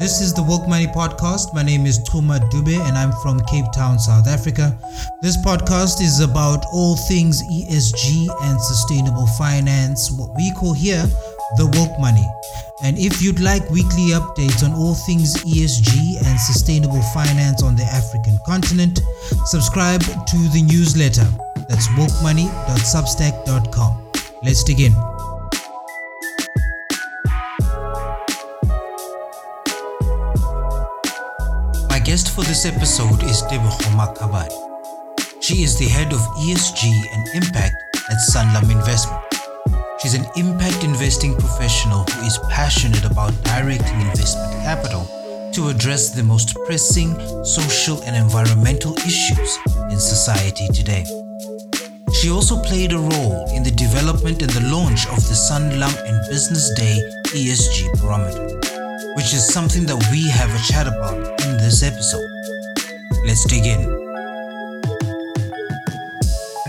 This is the Woke Money Podcast. My name is Thuma Dube and I'm from Cape Town, South Africa. This podcast is about all things ESG and sustainable finance, what we call here the Woke Money. And if you'd like weekly updates on all things ESG and sustainable finance on the African continent, subscribe to the newsletter. That's wokemoney.substack.com. Let's dig in. My guest for this episode is Teboho Makhabane. She is the head of ESG and Impact at Sanlam Investments. She's an impact investing professional who is passionate about directing investment capital to address the most pressing social and environmental issues in society today. She also played a role in the development and the launch of the Sanlam and Business Day ESG Barometer, which is something that we have a chat about in this episode. Let's dig in.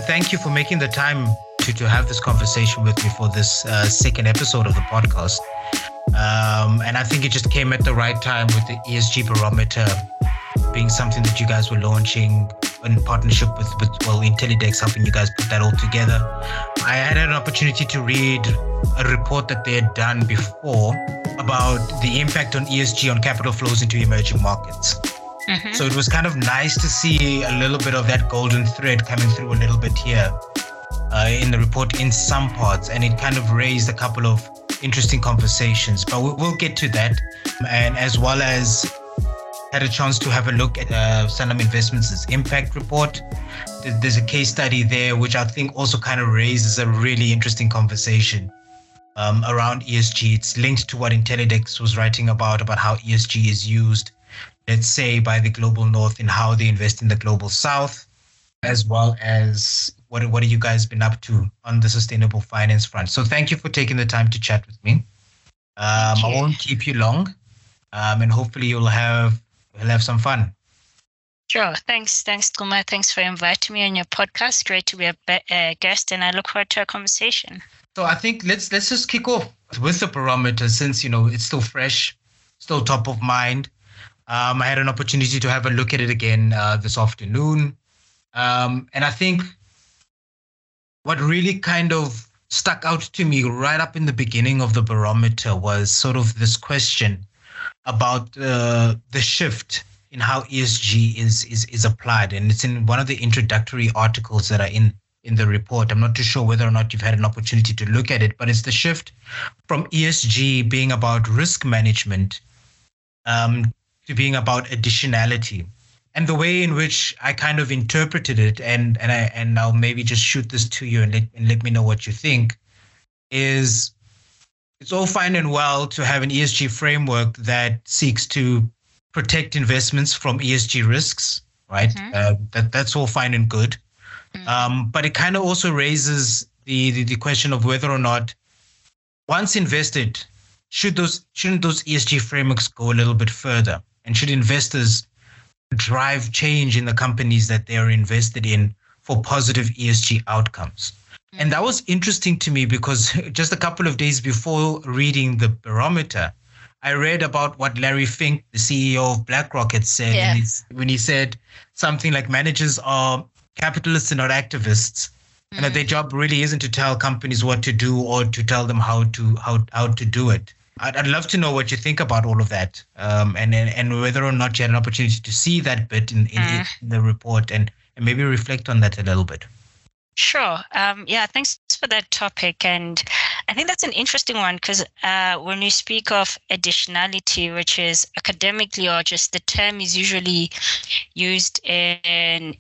Thank you for making the time to have this conversation with me for this second episode of the podcast. And I think it just came at the right time with the ESG Barometer being something that you guys were launching in partnership with Intellidex, helping you guys put that all together. I had an opportunity to read a report that they had done before about the impact on ESG on capital flows into emerging markets. Mm-hmm. So it was kind of nice to see a little bit of that golden thread coming through a little bit here in the report in some parts, and it kind of raised a couple of interesting conversations, but we'll get to that. And as well as had a chance to have a look at Sanlam Investments' impact report. There's a case study there, which I think also kind of raises a really interesting conversation around ESG. It's linked to what Intellidex was writing about how ESG is used, let's say, by the Global North in how they invest in the Global South, as well as what have you guys been up to on the sustainable finance front. So thank you for taking the time to chat with me. I won't keep you long, and hopefully we'll have some fun. Sure. Thanks, Thuma. Thanks for inviting me on your podcast. Great to be a guest, and I look forward to our conversation. So I think let's just kick off with the barometer, since it's still fresh, still top of mind. I had an opportunity to have a look at it again this afternoon, and I think what really kind of stuck out to me right up in the beginning of the barometer was sort of this question about the shift in how ESG is applied, and it's in one of the introductory articles that are in the report. I'm not too sure whether or not you've had an opportunity to look at it, but it's the shift from ESG being about risk management to being about additionality. And the way in which I kind of interpreted it, and I'll maybe just shoot this to you and let me know what you think, is it's all fine and well to have an ESG framework that seeks to protect investments from ESG risks, right? Mm-hmm. That's all fine and good. But it kind of also raises the question of whether or not, once invested, shouldn't those ESG frameworks go a little bit further, and should investors drive change in the companies that they are invested in for positive ESG outcomes? Mm-hmm. And that was interesting to me because just a couple of days before reading the barometer, I read about what Larry Fink, the CEO of BlackRock, had said when he said something like managers are capitalists and not activists, and that their job really isn't to tell companies what to do or to tell them how to do it. I'd love to know what you think about all of that, and whether or not you had an opportunity to see that bit in the report and maybe reflect on that a little bit. Sure. Thanks for that topic. And I think that's an interesting one because when you speak of additionality, which is academically or just the term is usually used in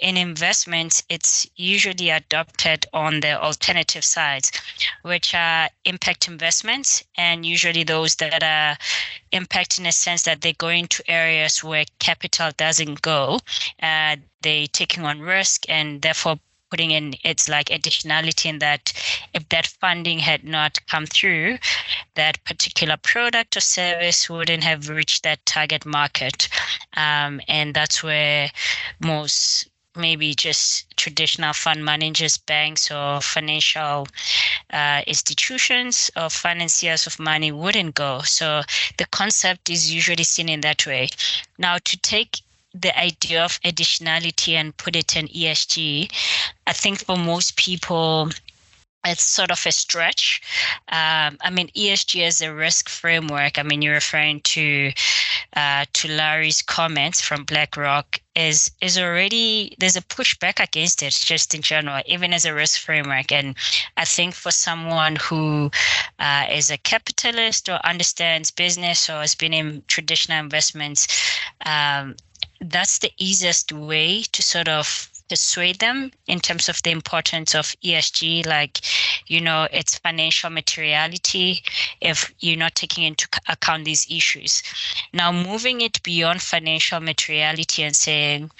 investments, it's usually adopted on the alternative sides, which are impact investments, and usually those that are impact in a sense that they're going to areas where capital doesn't go. They're taking on risk and therefore putting in, it's like additionality in that if that funding had not come through, that particular product or service wouldn't have reached that target market. And that's where most maybe just traditional fund managers, banks, or financial institutions or financiers of money wouldn't go. So the concept is usually seen in that way. Now, to take the idea of additionality and put it in ESG, I think for most people, it's sort of a stretch. I mean, ESG as a risk framework, I mean, you're referring to Larry's comments from BlackRock, is already, there's a pushback against it just in general, even as a risk framework. And I think for someone who is a capitalist or understands business or has been in traditional investments, that's the easiest way to sort of persuade them in terms of the importance of ESG, like, you know, it's financial materiality if you're not taking into account these issues. Now, moving it beyond financial materiality and saying,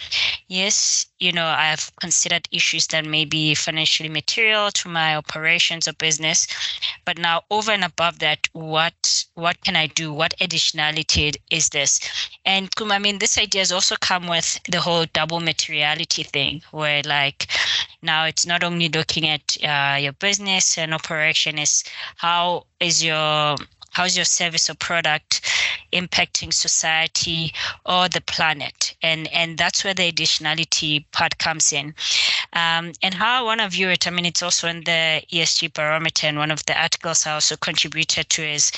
yes, you know, I've considered issues that may be financially material to my operations or business, but now over and above that, what can I do? What additionality is this? And I mean, this idea has also come with the whole double materiality thing, where like now it's not only looking at your business and operation, is how's your service or product impacting society or the planet, and that's where the additionality part comes in. And how I want to view it, I mean, it's also in the ESG Barometer, and one of the articles I also contributed to is,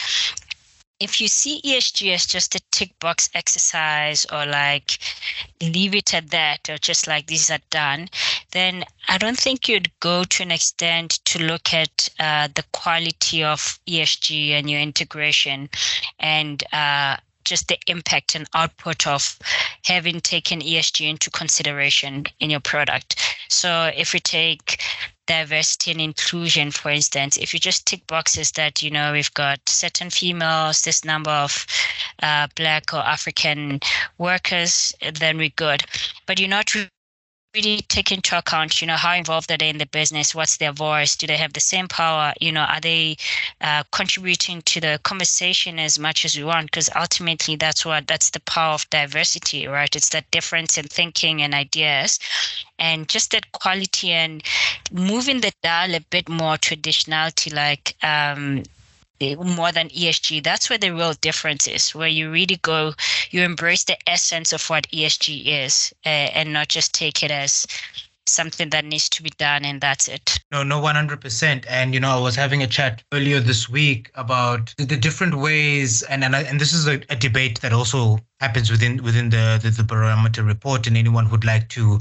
if you see ESG as just a tick box exercise or like leave it at that or just like these are done, then I don't think you'd go to an extent to look at the quality of ESG and your integration and just the impact and output of having taken ESG into consideration in your product. So if we take diversity and inclusion, for instance, if you just tick boxes that, you know, we've got certain females, this number of Black or African workers, then we're good. But you're not really take into account, you know, how involved are they in the business? What's their voice? Do they have the same power? You know, are they contributing to the conversation as much as we want? Because ultimately, that's the power of diversity, right? It's that difference in thinking and ideas, and just that quality and moving the dial a bit more to additionality, like more than ESG. That's where the real difference is, where you really go, you embrace the essence of what ESG is and not just take it as something that needs to be done and that's it. No, 100%. And, you know, I was having a chat earlier this week about the different ways, and this is a debate that also happens within the Barometer report, and anyone who'd like to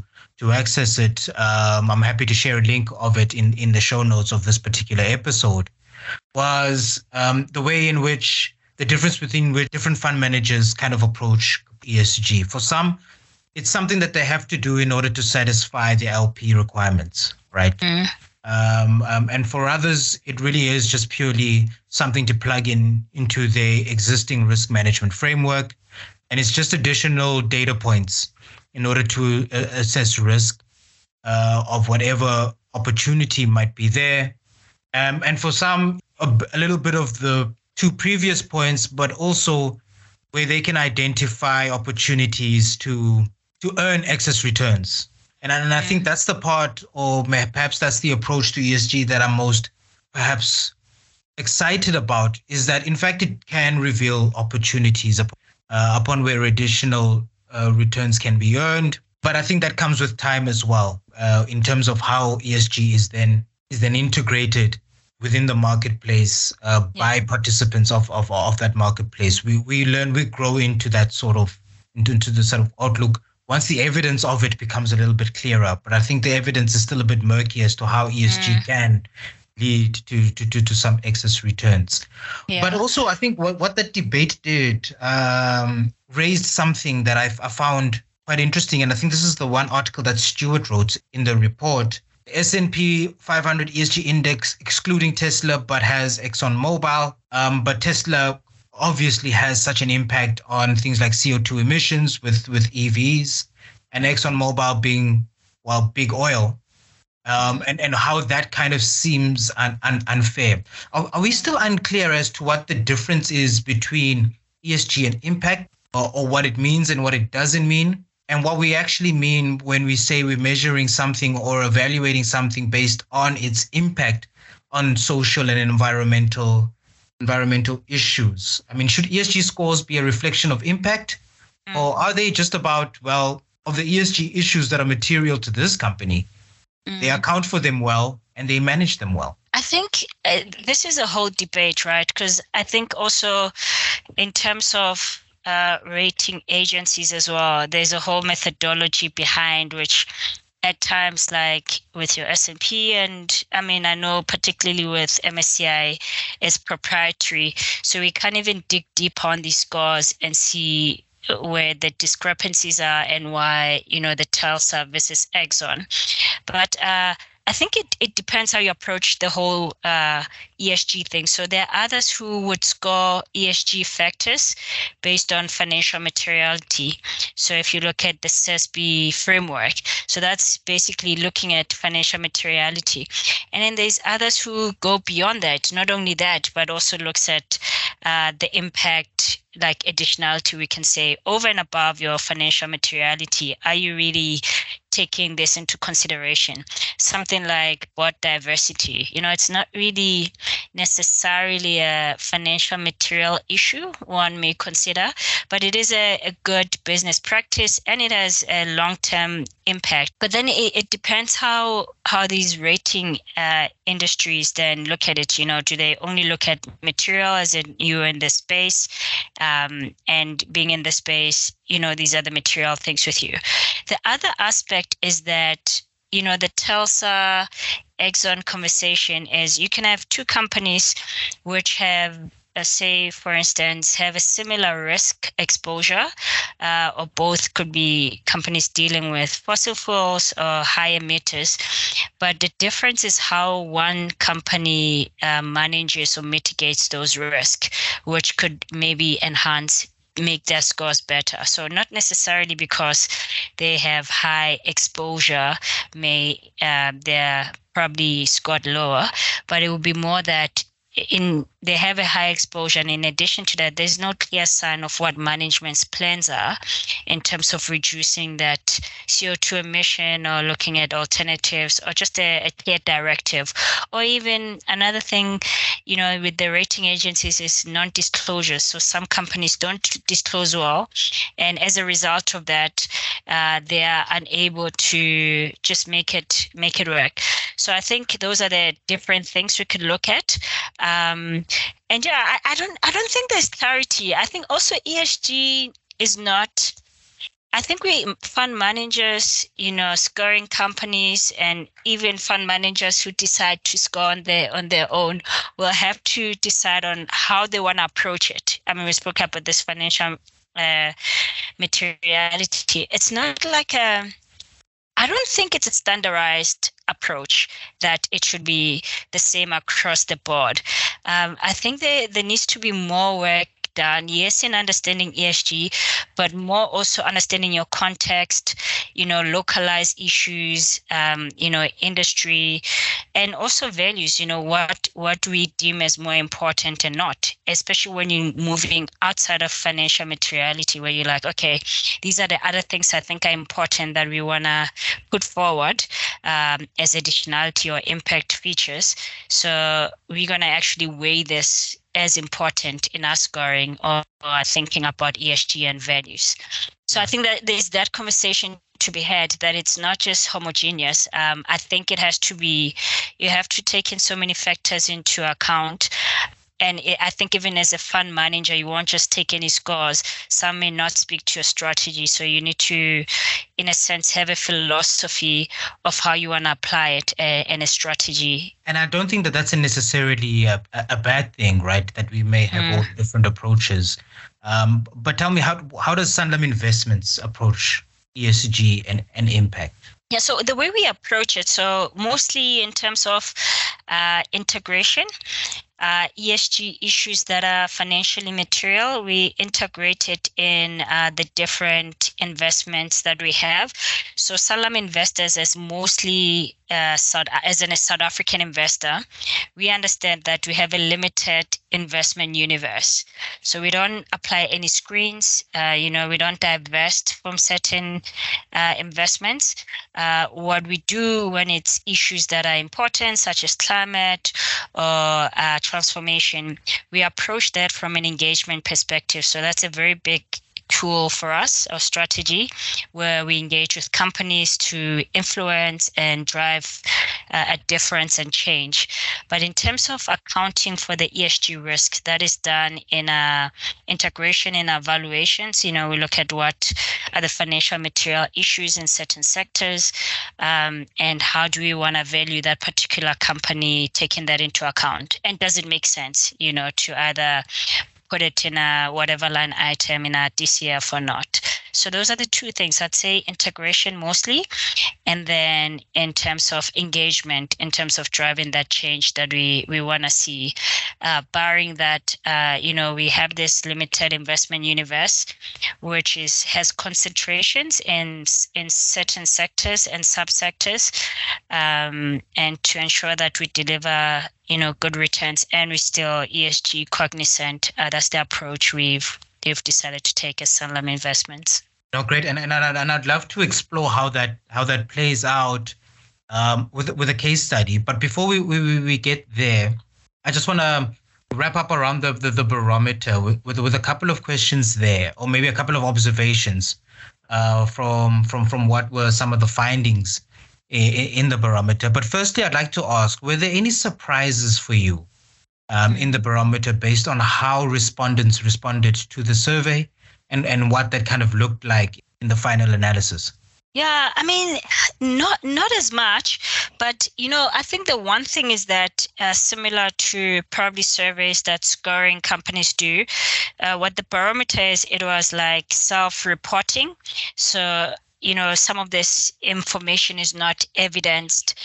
access it, I'm happy to share a link of it in the show notes of this particular episode, was the way in which the difference between which different fund managers kind of approach ESG. For some, it's something that they have to do in order to satisfy the LP requirements, right? Mm. And for others, it really is just purely something to plug in into their existing risk management framework. And it's just additional data points in order to assess risk of whatever opportunity might be there. And for some, a little bit of the two previous points, but also where they can identify opportunities to earn excess returns. And I think that's the part, or perhaps that's the approach to ESG that I'm most perhaps excited about, is that, in fact, it can reveal opportunities upon where additional returns can be earned. But I think that comes with time as well, in terms of how ESG is then integrated within the marketplace by participants of that marketplace. We grow into that sort of, into the sort of outlook once the evidence of it becomes a little bit clearer. But I think the evidence is still a bit murky as to how ESG can lead to some excess returns. Yeah. But also, I think what that debate did raised something that I found quite interesting. And I think this is the one article that Stuart wrote in the report. The S&P 500 ESG index, excluding Tesla, but has Exxon Mobil. But Tesla obviously has such an impact on things like CO2 emissions with EVs, and Exxon Mobil being, well, big oil, and how that kind of seems unfair. Are we still unclear as to what the difference is between ESG and impact, or what it means and what it doesn't mean? And what we actually mean when we say we're measuring something or evaluating something based on its impact on social and environmental issues. I mean, should ESG scores be a reflection of impact, or are they just about, well, of the ESG issues that are material to this company? They account for them well and they manage them well. I think this is a whole debate, right? Because I think also in terms of rating agencies as well, there's a whole methodology behind which at times, like with your S&P, and I mean, I know particularly with MSCI, it's proprietary. So we can't even dig deep on these scores and see where the discrepancies are and why, you know, the Tesla versus Exxon. But I think it depends how you approach the whole ESG thing. So there are others who would score ESG factors based on financial materiality. So if you look at the SSB framework, so that's basically looking at financial materiality. And then there's others who go beyond that, not only that, but also looks at the impact, like additionality, we can say, over and above your financial materiality. Are you really taking this into consideration? Something like board diversity. You know, it's not really necessarily a financial material issue one may consider, but it is a good business practice and it has a long-term impact. But then it depends how these rating industries then look at it. You know, do they only look at material as in you're in the space and being in the space, you know, these are the material things with you. The other aspect is that, you know, the Telsa Exxon conversation is you can have two companies which have, say, for instance, have a similar risk exposure, or both could be companies dealing with fossil fuels or high emitters. But the difference is how one company manages or mitigates those risks, which could maybe make their scores better. So not necessarily because they have high exposure, they're probably scored lower, but it would be more that they have a high exposure. And in addition to that, there's no clear sign of what management's plans are in terms of reducing that CO2 emission or looking at alternatives or just a clear directive. Or even another thing, you know, with the rating agencies is non-disclosure. So some companies don't disclose well. And as a result of that, they are unable to just make it work. So I think those are the different things we could look at. And yeah, I don't think there's clarity. I think also ESG is not, I think we fund managers, you know, scoring companies and even fund managers who decide to score on their own will have to decide on how they want to approach it. I mean, we spoke about this financial materiality. It's not like I don't think it's a standardized approach that it should be the same across the board. I think there needs to be more work done, yes, in understanding ESG, but more also understanding your context, you know, localized issues, you know, industry, and also values, you know, what we deem as more important and not, especially when you're moving outside of financial materiality, where you're like, okay, these are the other things I think are important that we want to put forward as additionality or impact features. So we're going to actually weigh this as important in our scoring or thinking about ESG and values. So I think that there's that conversation to be had, that it's not just homogeneous. I think it has to be, you have to take in so many factors into account. And I think even as a fund manager, you won't just take any scores. Some may not speak to your strategy. So you need to, in a sense, have a philosophy of how you want to apply it and a strategy. And I don't think that that's necessarily a bad thing, right? That we may have all different approaches. But tell me, how does Sanlam Investments approach ESG and impact? Yeah, so the way we approach it, so mostly in terms of integration, ESG issues that are financially material, we integrate it in the different investments that we have. So Sanlam Investors is mostly as a South African investor, we understand that we have a limited investment universe. So we don't apply any screens. We don't divest from certain investments. What we do when it's issues that are important, such as climate or transformation, we approach that from an engagement perspective. So that's a very big tool for us, our strategy, where we engage with companies to influence and drive a difference and change. But in terms of accounting for the ESG risk, that is done in our integration, in our valuations. We look at what are the financial material issues in certain sectors, and how do we want to value that particular company, taking that into account. And does it make sense, to either put it in a whatever line item in our DCF or not. So those are the two things. I'd say integration mostly, and then in terms of engagement, in terms of driving that change that we want to see. Barring that, we have this limited investment universe, which has concentrations in certain sectors and subsectors, and to ensure that we deliver good returns and we're still ESG cognizant. That's the approach they've decided to take as Sanlam Investments. No, great, and I'd love to explore how that plays out with a case study. But before we get there, I just want to wrap up around the barometer with a couple of questions there, or maybe a couple of observations from what were some of the findings in the barometer. But firstly, I'd like to ask, were there any surprises for you in the barometer based on how respondents responded to the survey and what that kind of looked like in the final analysis? Yeah, I mean, not as much, but, I think the one thing is that similar to probably surveys that scoring companies do, what the barometer is, it was like self-reporting. So, some of this information is not evidenced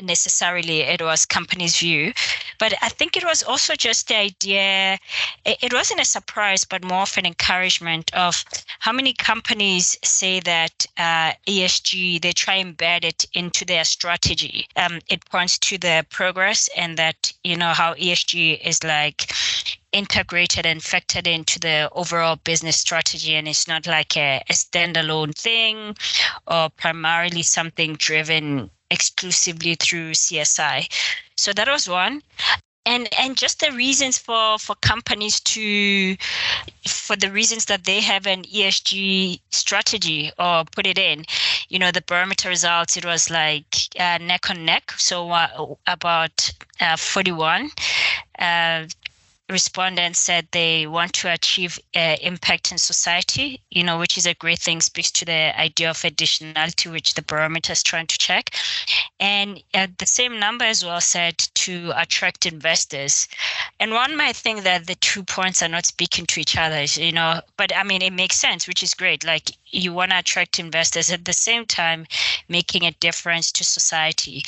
necessarily. It was company's view. But I think it was also just the idea, it wasn't a surprise, but more of an encouragement of how many companies say that ESG, they try and embed it into their strategy. It points to their progress and that, how ESG is like integrated and factored into the overall business strategy, and it's not like a standalone thing or primarily something driven exclusively through CSI. So that was one. And just the reasons for companies for the reasons that they have an ESG strategy or put it in, the barometer results, it was like neck on neck. So about 41 respondents said they want to achieve impact in society, which is a great thing, speaks to the idea of additionality, which the barometer is trying to check. And the same number as well said to attract investors. And one might think that the 2 points are not speaking to each other, but I mean, it makes sense, which is great. Like, you want to attract investors at the same time, making a difference to society.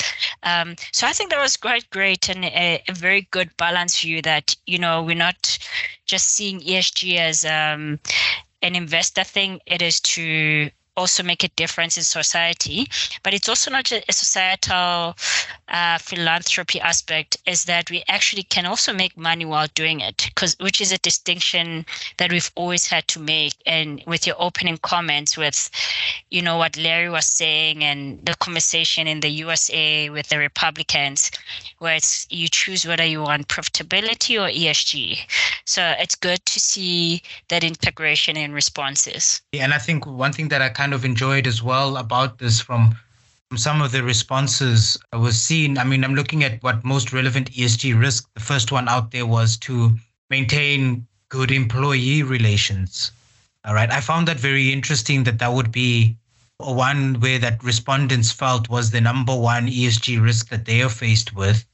So I think that was quite great and a very good balanced view that, we're not just seeing ESG as an investor thing. It is to also make a difference in society, but it's also not a societal philanthropy aspect, is that we actually can also make money while doing it, which is a distinction that we've always had to make. And with your opening comments with, what Larry was saying and the conversation in the USA with the Republicans, where it's you choose whether you want profitability or ESG. So it's good to see that integration in responses. Yeah, and I think one thing that I kind of enjoyed as well about this from some of the responses I was seeing. I mean, I'm looking at what most relevant ESG risk. The first one out there was to maintain good employee relations. All right. I found that very interesting that would be one way that respondents felt was the number one ESG risk that they are faced with,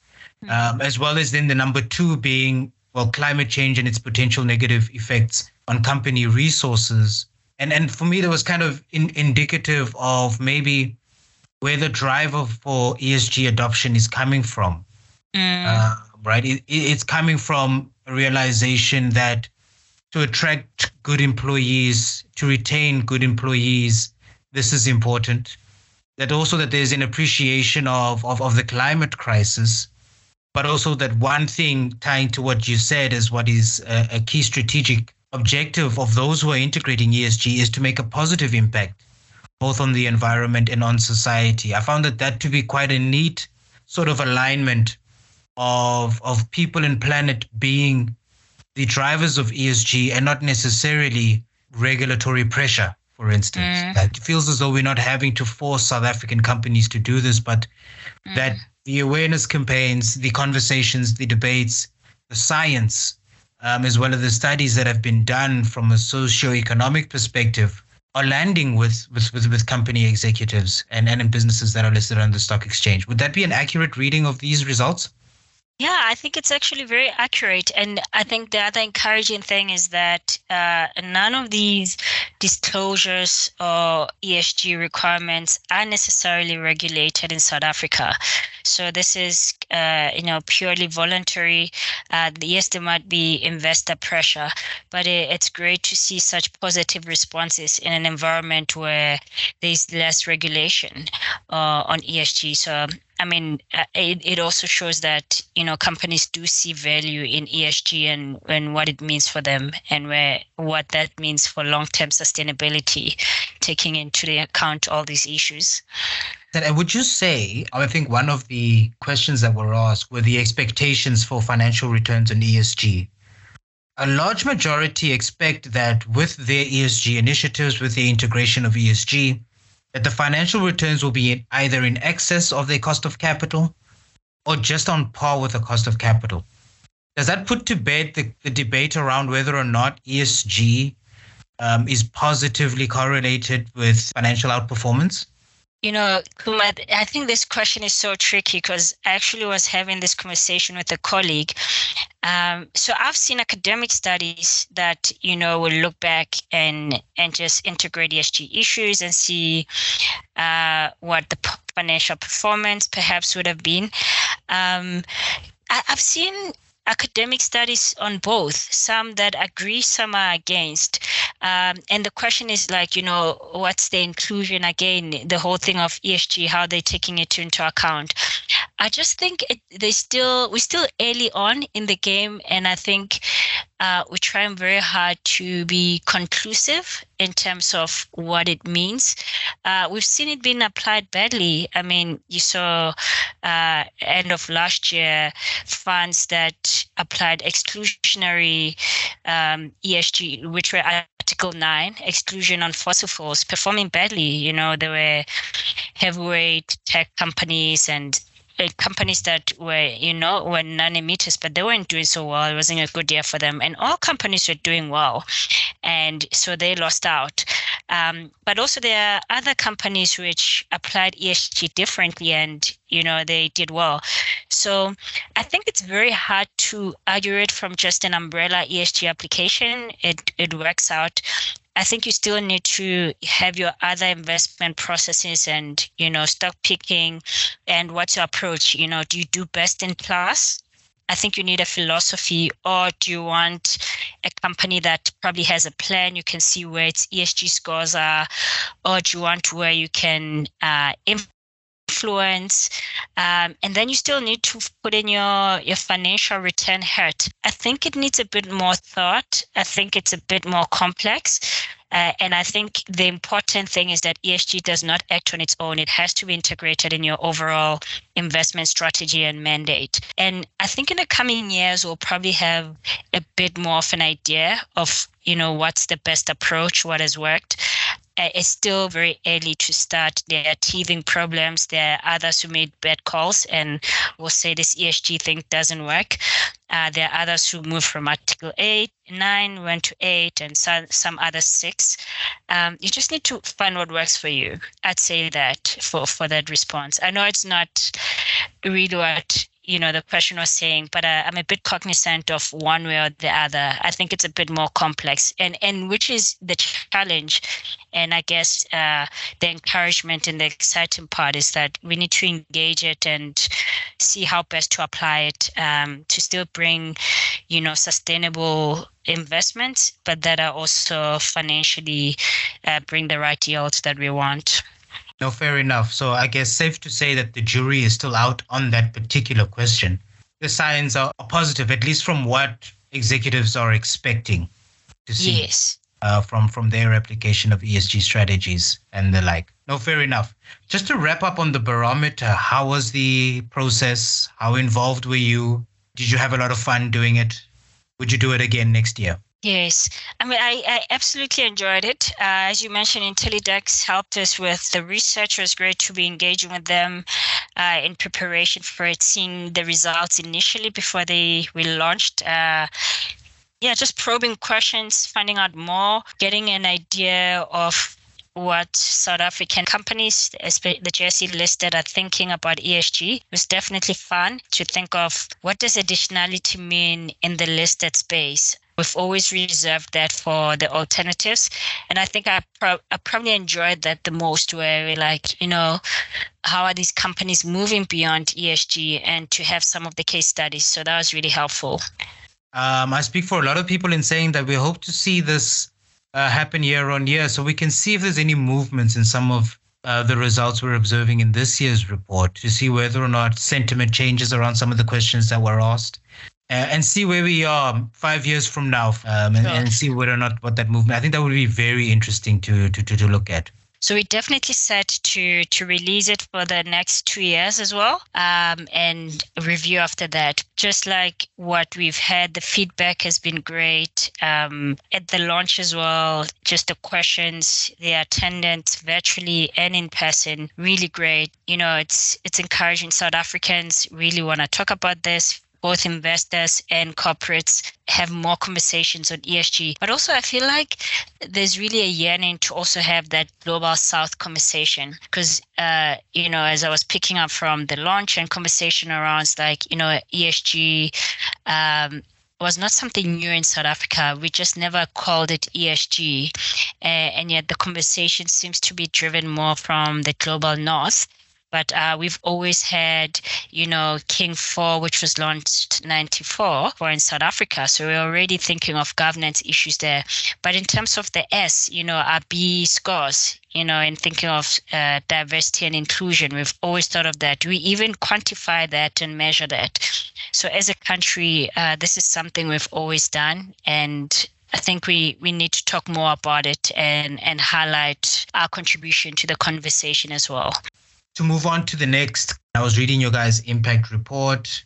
as well as then the number two being, climate change and its potential negative effects on company resources. And for me, that was kind of indicative of maybe where the driver for ESG adoption is coming from, right? It's coming from a realization that to attract good employees, to retain good employees, this is important. that also that there's an appreciation of the climate crisis, but also that one thing tying to what you said is what is a key strategic objective of those who are integrating ESG is to make a positive impact, both on the environment and on society. I found that to be quite a neat sort of alignment of people and planet being the drivers of ESG and not necessarily regulatory pressure, for instance. It feels as though we're not having to force South African companies to do this, but that the awareness campaigns, the conversations, the debates, the science, as well as the studies that have been done from a socioeconomic perspective are landing with company executives and in businesses that are listed on the stock exchange. Would that be an accurate reading of these results? Yeah, I think it's actually very accurate. And I think the other encouraging thing is that none of these disclosures or ESG requirements are necessarily regulated in South Africa. So this is, purely voluntary. Yes, there might be investor pressure, but it's great to see such positive responses in an environment where there's less regulation on ESG. So I mean, it also shows that, companies do see value in ESG and what it means for them and what that means for long-term sustainability, taking into account all these issues. And would you say, I think one of the questions that were asked were the expectations for financial returns on ESG. A large majority expect that with their ESG initiatives, with the integration of ESG, that the financial returns will be either in excess of their cost of capital or just on par with the cost of capital. Does that put to bed the debate around whether or not ESG is positively correlated with financial outperformance? Thuma, I think this question is so tricky because I actually was having this conversation with a colleague. So I've seen academic studies that, will look back and just integrate ESG issues and see what the financial performance perhaps would have been. I've seen academic studies on both, some that agree, some are against. And the question is what's the inclusion again, the whole thing of ESG, how they're taking it into account. I just think we're still early on in the game. And I think we're trying very hard to be conclusive in terms of what it means. We've seen it being applied badly. I mean, you saw end of last year funds that applied exclusionary ESG, which were Article 9, exclusion on fossil fuels, performing badly. There were heavyweight tech companies and companies that were non-emitters, but they weren't doing so well. It wasn't a good year for them. And all companies were doing well. And so they lost out. But also there are other companies which applied ESG differently and, they did well. So I think it's very hard to argue it from just an umbrella ESG application. It works out. I think you still need to have your other investment processes and, stock picking and what's your approach? Do you do best in class? I think you need a philosophy, or do you want a company that probably has a plan? You can see where its ESG scores are, or do you want where you can influence? And then you still need to put in your financial return hat. I think it needs a bit more thought. I think it's a bit more complex. And I think the important thing is that ESG does not act on its own. It has to be integrated in your overall investment strategy and mandate. And I think in the coming years, we'll probably have a bit more of an idea of, what's the best approach, what has worked. It's still very early to start. There are teething problems. There are others who made bad calls and will say this ESG thing doesn't work. There are others who moved from Article 8, 9, went to 8, and some other 6. You just need to find what works for you. I'd say that for that response. I know it's not really what the question was saying, but I'm a bit cognizant of one way or the other. I think it's a bit more complex, and which is the challenge. And I guess the encouragement and the exciting part is that we need to engage it and see how best to apply it to still bring, sustainable investments, but that are also financially bring the right yields that we want. No, fair enough. So I guess safe to say that the jury is still out on that particular question. The signs are positive, at least from what executives are expecting to see. Yes. From their application of ESG strategies and the like. No, fair enough. Just to wrap up on the barometer, how was the process? How involved were you? Did you have a lot of fun doing it? Would you do it again next year? Yes. I mean, I absolutely enjoyed it. As you mentioned, Intellidex helped us with the research. It was great to be engaging with them in preparation for it, seeing the results initially before we launched. Just probing questions, finding out more, getting an idea of what South African companies, the JSE listed, are thinking about ESG. It was definitely fun to think of what does additionality mean in the listed space. We've always reserved that for the alternatives. And I think I probably enjoyed that the most, where we're like, how are these companies moving beyond ESG, and to have some of the case studies. So that was really helpful. I speak for a lot of people in saying that we hope to see this happen year on year, so we can see if there's any movements in some of the results we're observing in this year's report, to see whether or not sentiment changes around some of the questions that were asked. And see where we are 5 years from now, and see whether or not what that movement. I think that would be very interesting to look at. So we definitely set to release it for the next 2 years as well, and review after that. Just like what we've had, the feedback has been great at the launch as well. Just the questions, the attendance, virtually and in person, really great. It's encouraging. South Africans really want to talk about this. Both investors and corporates have more conversations on ESG. But also, I feel like there's really a yearning to also have that global South conversation. Because, as I was picking up from the launch and conversation around, ESG was not something new in South Africa. We just never called it ESG. And yet the conversation seems to be driven more from the global North. But we've always had, King 4, which was launched 94 for in South Africa. So we're already thinking of governance issues there. But in terms of the S, our B scores, in thinking of diversity and inclusion, we've always thought of that. We even quantify that and measure that. So as a country, this is something we've always done. And I think we need to talk more about it and highlight our contribution to the conversation as well. To move on to the next, I was reading your guys' impact report,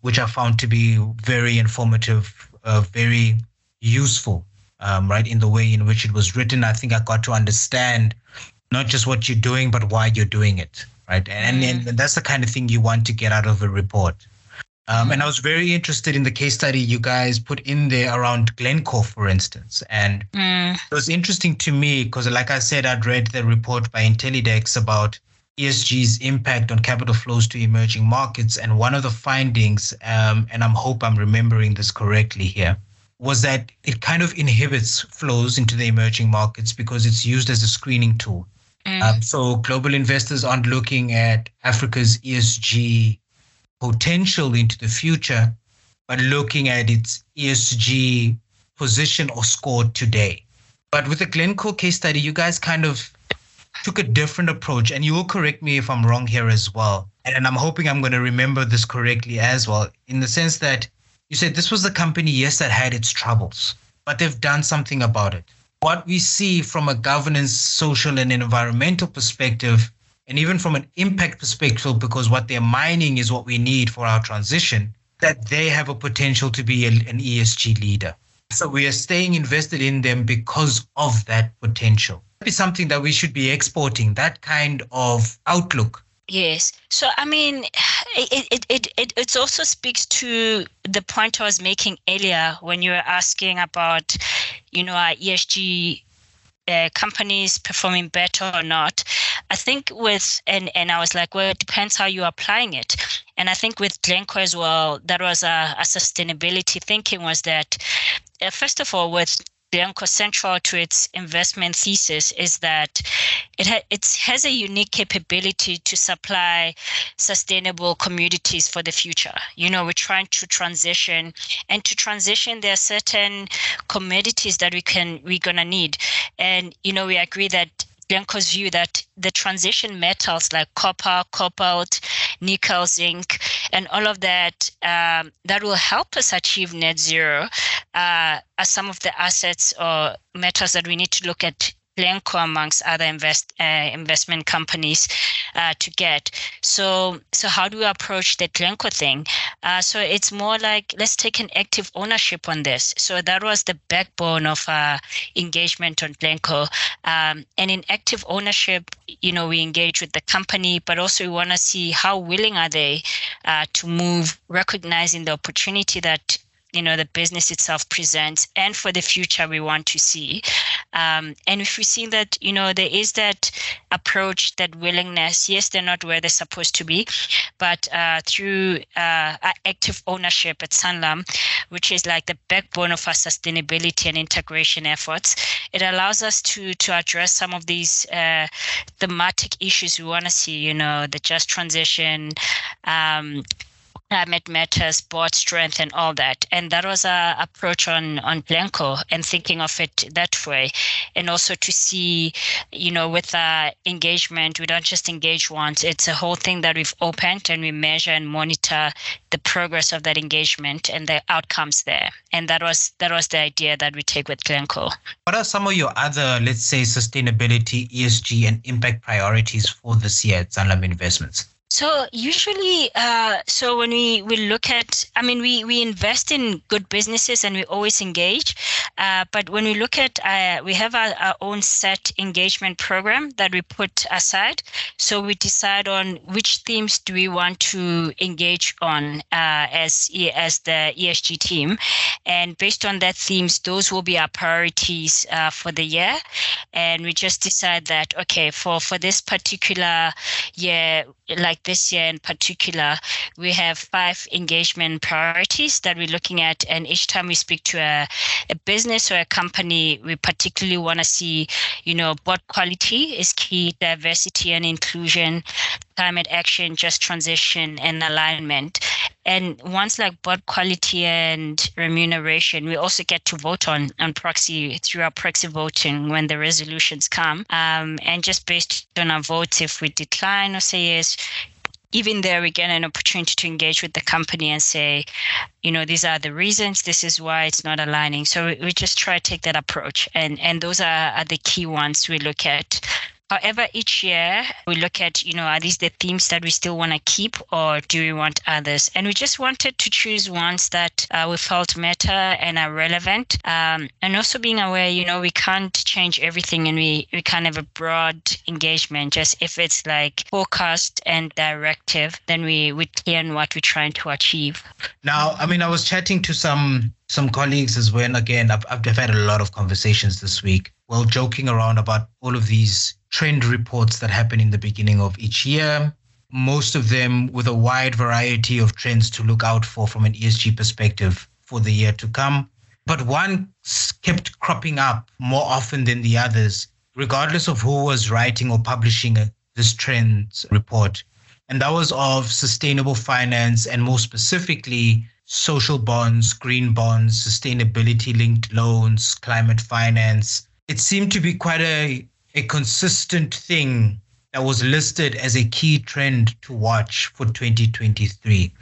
which I found to be very informative, very useful, right, in the way in which it was written. I think I got to understand not just what you're doing, but why you're doing it, right? And that's the kind of thing you want to get out of a report. And I was very interested in the case study you guys put in there around Glencore, for instance. And it was interesting to me because, like I said, I'd read the report by Intellidex about ESG's impact on capital flows to emerging markets. And one of the findings, and I hope I'm remembering this correctly here, was that it kind of inhibits flows into the emerging markets because it's used as a screening tool. So global investors aren't looking at Africa's ESG potential into the future, but looking at its ESG position or score today. But with the Glencore case study, you guys kind of took a different approach, and you will correct me if I'm wrong here as well. And I'm hoping I'm going to remember this correctly as well, in the sense that you said this was the company, yes, that had its troubles, but they've done something about it. What we see from a governance, social, and environmental perspective, and even from an impact perspective, because what they're mining is what we need for our transition, that they have a potential to be an ESG leader. So we are staying invested in them because of that potential. It's something that we should be exporting, that kind of outlook. Yes. So, I mean, it also speaks to the point I was making earlier when you were asking about, our ESG companies performing better or not. I think with, and I was like, well, it depends how you're applying it. And I think with Glencore as well, that was a sustainability thinking, was that, first of all, with Glencore, central to its investment thesis is that it has a unique capability to supply sustainable communities for the future. We're trying to transition, and to transition there are certain commodities that we're going to need. And, we agree that Glencore's view that the transition metals like copper, cobalt, nickel, zinc, and all of that, that will help us achieve net zero, are some of the assets or metals that we need to look at Glencore amongst other investment companies to get. So how do we approach the Glencore thing? So it's more like, let's take an active ownership on this. So that was the backbone of our engagement on Glencore. And in active ownership, we engage with the company, but also we want to see how willing are they to move, recognizing the opportunity that the business itself presents, and for the future we want to see. And if we see that, there is that approach, that willingness, yes, they're not where they're supposed to be, but through active ownership at Sanlam, which is like the backbone of our sustainability and integration efforts, it allows us to address some of these thematic issues we want to see, the just transition, climate matters, board strength, and all that. And that was our approach on Glencore, and thinking of it that way. And also to see, with our engagement, we don't just engage once. It's a whole thing that we've opened, and we measure and monitor the progress of that engagement and the outcomes there. And that was the idea that we take with Glencore. What are some of your other, let's say, sustainability, ESG, and impact priorities for this year at Sanlam Investments? So usually, when we look at, we invest in good businesses and we always engage. But when we look at, we have our own set engagement program that we put aside. So we decide on which themes do we want to engage on as the ESG team. And based on that themes, those will be our priorities for the year. And we just decide that, okay, for this particular year, like this year in particular, we have 5 engagement priorities that we're looking at. And each time we speak to a business or a company, we particularly want to see, board quality is key, diversity and inclusion, climate action, just transition, and alignment. And once like board quality and remuneration, we also get to vote on proxy through our proxy voting when the resolutions come. And just based on our votes, if we decline or say yes, even there we get an opportunity to engage with the company and say, these are the reasons, this is why it's not aligning. So we just try to take that approach. And those are the key ones we look at. However, each year we look at, are these the themes that we still want to keep, or do we want others? And we just wanted to choose ones that we felt matter and are relevant. And also being aware, we can't change everything, and we can't have a broad engagement. Just if it's like forecast and directive, then we clear on what we're trying to achieve. Now, I was chatting to some colleagues as well. And again, I've had a lot of conversations this week, joking around about all of these trend reports that happen in the beginning of each year, most of them with a wide variety of trends to look out for from an ESG perspective for the year to come. But one kept cropping up more often than the others, regardless of who was writing or publishing this trend report. And that was of sustainable finance, and more specifically, social bonds, green bonds, sustainability-linked loans, climate finance. It seemed to be quite a consistent thing that was listed as a key trend to watch for 2023.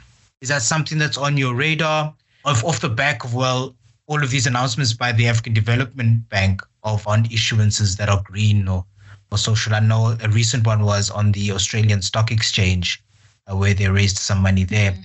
Is that something that's on your radar? Off the back of, all of these announcements by the African Development Bank of fund issuances that are green or social. I know a recent one was on the Australian Stock Exchange where they raised some money there.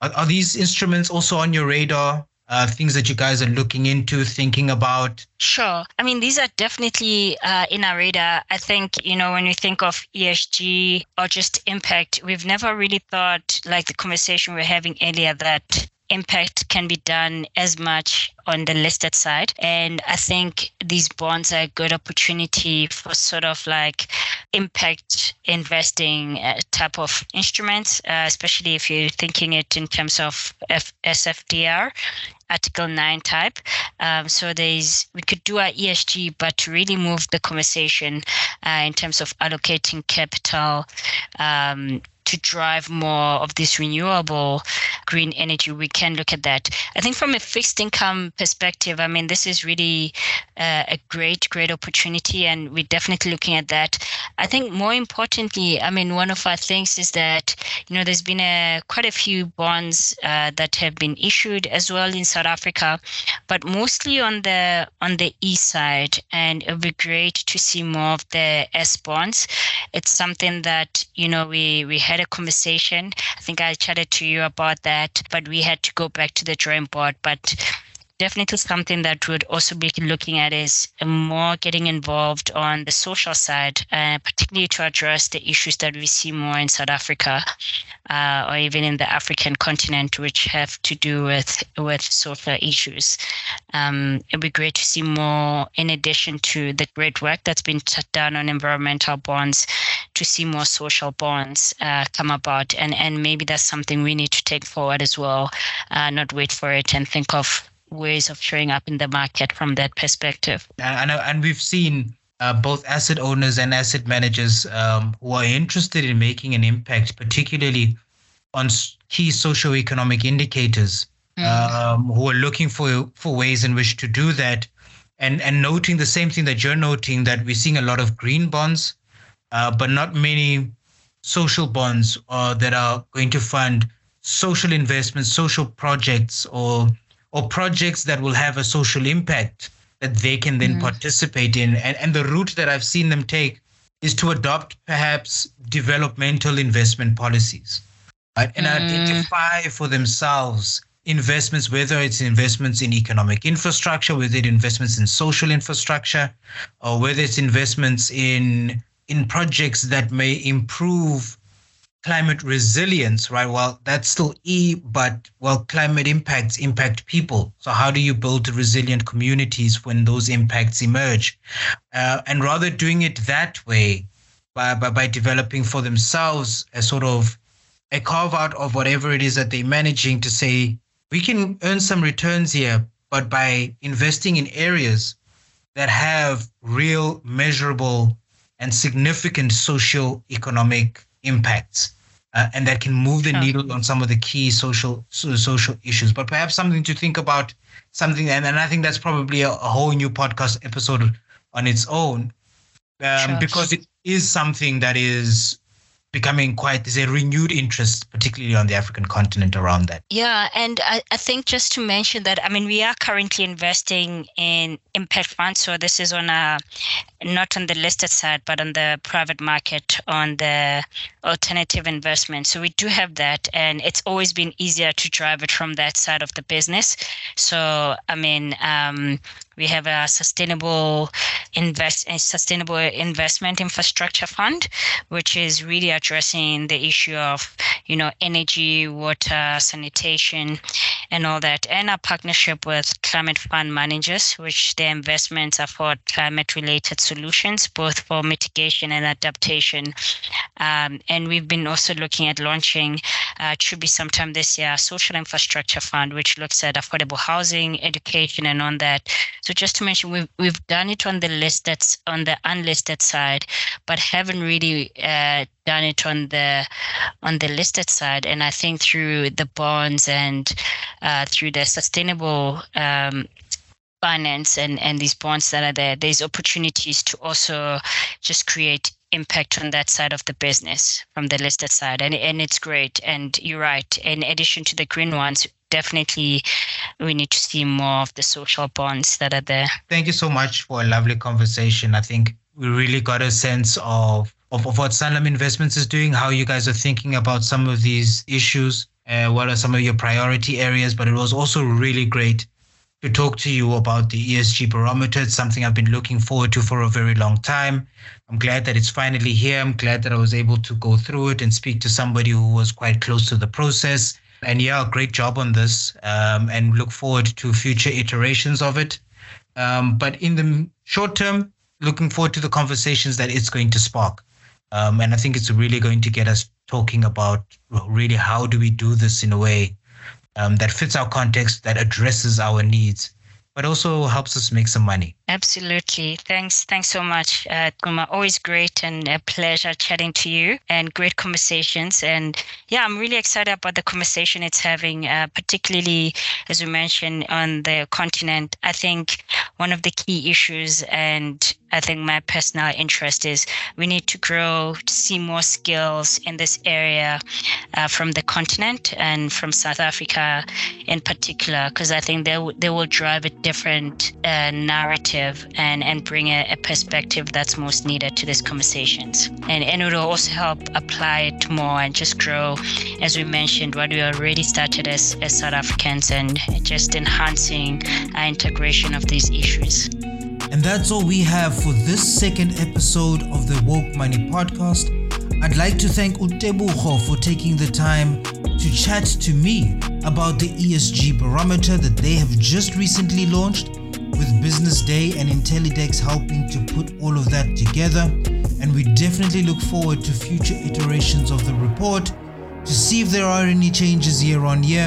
Are these instruments also on your radar? Things that you guys are looking into, thinking about? Sure. These are definitely in our radar. I think, when we think of ESG or just impact, we've never really thought, like the conversation we were having earlier, that impact can be done as much on the listed side. And I think these bonds are a good opportunity for sort of like impact investing type of instruments, especially if you're thinking it in terms of SFDR. Article 9 type. We could do our ESG, but to really move the conversation in terms of allocating capital to drive more of this renewable green energy, we can look at that. I think from a fixed income perspective, I mean, this is really a great, great opportunity, and we're definitely looking at that. I think more importantly, I mean, one of our things is that, you know, there's been quite a few bonds that have been issued as well in South Africa, but mostly on the E side, and it'll be great to see more of the S bonds. It's something that, you know, we had a conversation. I think I chatted to you about that, but we had to go back to the drawing board. But definitely something that we'd also be looking at is more getting involved on the social side, particularly to address the issues that we see more in South Africa or even in the African continent, which have to do with social issues. It'd be great to see more, in addition to the great work that's been done on environmental bonds, to see more social bonds come about. And maybe that's something we need to take forward as well, not wait for it and think of ways of showing up in the market from that perspective. And we've seen both asset owners and asset managers who are interested in making an impact, particularly on key socioeconomic indicators, who are looking for ways in which to do that, and noting the same thing that you're noting, that we're seeing a lot of green bonds, but not many social bonds that are going to fund social investments, social projects, or projects that will have a social impact that they can then participate in. And the route that I've seen them take is to adopt perhaps developmental investment policies, right? And identify for themselves investments, whether it's investments in economic infrastructure, whether it's investments in social infrastructure, or whether it's investments in projects that may improve climate resilience, right? Well, that's still E, but well, climate impacts impact people. So how do you build resilient communities when those impacts emerge? And rather doing it that way, by developing for themselves a sort of a carve out of whatever it is that they're managing, to say, we can earn some returns here, but by investing in areas that have real, measurable, and significant socio-economic impacts, and that can move the needle on some of the key social issues. But perhaps something to think about, and I think that's probably a whole new podcast episode on its own, because it is something that is becoming there's a renewed interest, particularly on the African continent, around that. Yeah, and I think just to mention that, I mean, we are currently investing in impact funds. So this is not on the listed side, but on the private market, on the alternative investment. So we do have that, and it's always been easier to drive it from that side of the business. So, I mean, we have a sustainable investment infrastructure fund, which is really addressing the issue of, you know, energy, water, sanitation, and all that. And our partnership with Climate Fund Managers, which their investments are for climate-related solutions, both for mitigation and adaptation. And we've been also looking at launching, it should be sometime this year, a social infrastructure fund, which looks at affordable housing, education, and on that. So just to mention, we've done it on the list that's on the unlisted side, but haven't really done it on the listed side. And I think through the bonds and through the sustainable finance and these bonds that are there, there's opportunities to also just create impact on that side of the business from the listed side. And it's great. And you're right. In addition to the green ones, definitely we need to see more of the social bonds that are there. Thank you so much for a lovely conversation. I think we really got a sense of what Sanlam Investments is doing, how you guys are thinking about some of these issues, what are some of your priority areas. But it was also really great to talk to you about the ESG barometer. It's something I've been looking forward to for a very long time. I'm glad that it's finally here. I'm glad that I was able to go through it and speak to somebody who was quite close to the process. And yeah, great job on this, and look forward to future iterations of it. But in the short term, looking forward to the conversations that it's going to spark. And I think it's really going to get us talking about really how do we do this in a way that fits our context, that addresses our needs, but also helps us make some money. Absolutely. Thanks so much, Thuma. Always great and a pleasure chatting to you and great conversations. And yeah, I'm really excited about the conversation it's having, particularly, as you mentioned, on the continent. I think one of the key issues, and I think my personal interest is, we need to grow to see more skills in this area from the continent and from South Africa in particular, because I think they will drive a different narrative and bring a perspective that's most needed to these conversations. And it will also help apply it more and just grow, as we mentioned, what we already started as South Africans, and just enhancing our integration of these issues. And that's all we have for this second episode of the Woke Money Podcast. I'd like to thank Teboho for taking the time to chat to me about the ESG barometer that they have just recently launched, with Business Day and Intellidex helping to put all of that together. And we definitely look forward to future iterations of the report to see if there are any changes year on year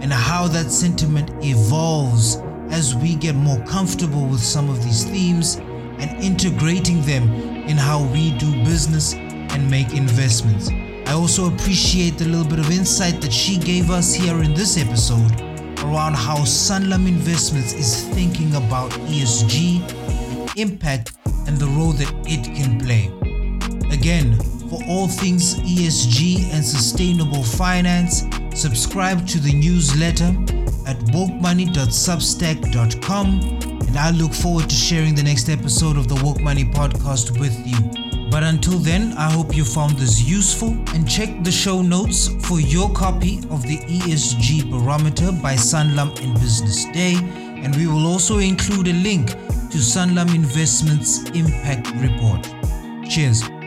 and how that sentiment evolves as we get more comfortable with some of these themes and integrating them in how we do business and make investments. I also appreciate the little bit of insight that she gave us here in this episode around how Sanlam Investments is thinking about ESG, impact, and the role that it can play. Again, for all things ESG and sustainable finance, subscribe to the newsletter at wokemoney.substack.com, and I look forward to sharing the next episode of the Woke Money Podcast with you. But until then, I hope you found this useful, and check the show notes for your copy of the ESG Barometer by Sanlam and Business Day, and we will also include a link to Sanlam Investments Impact Report. Cheers.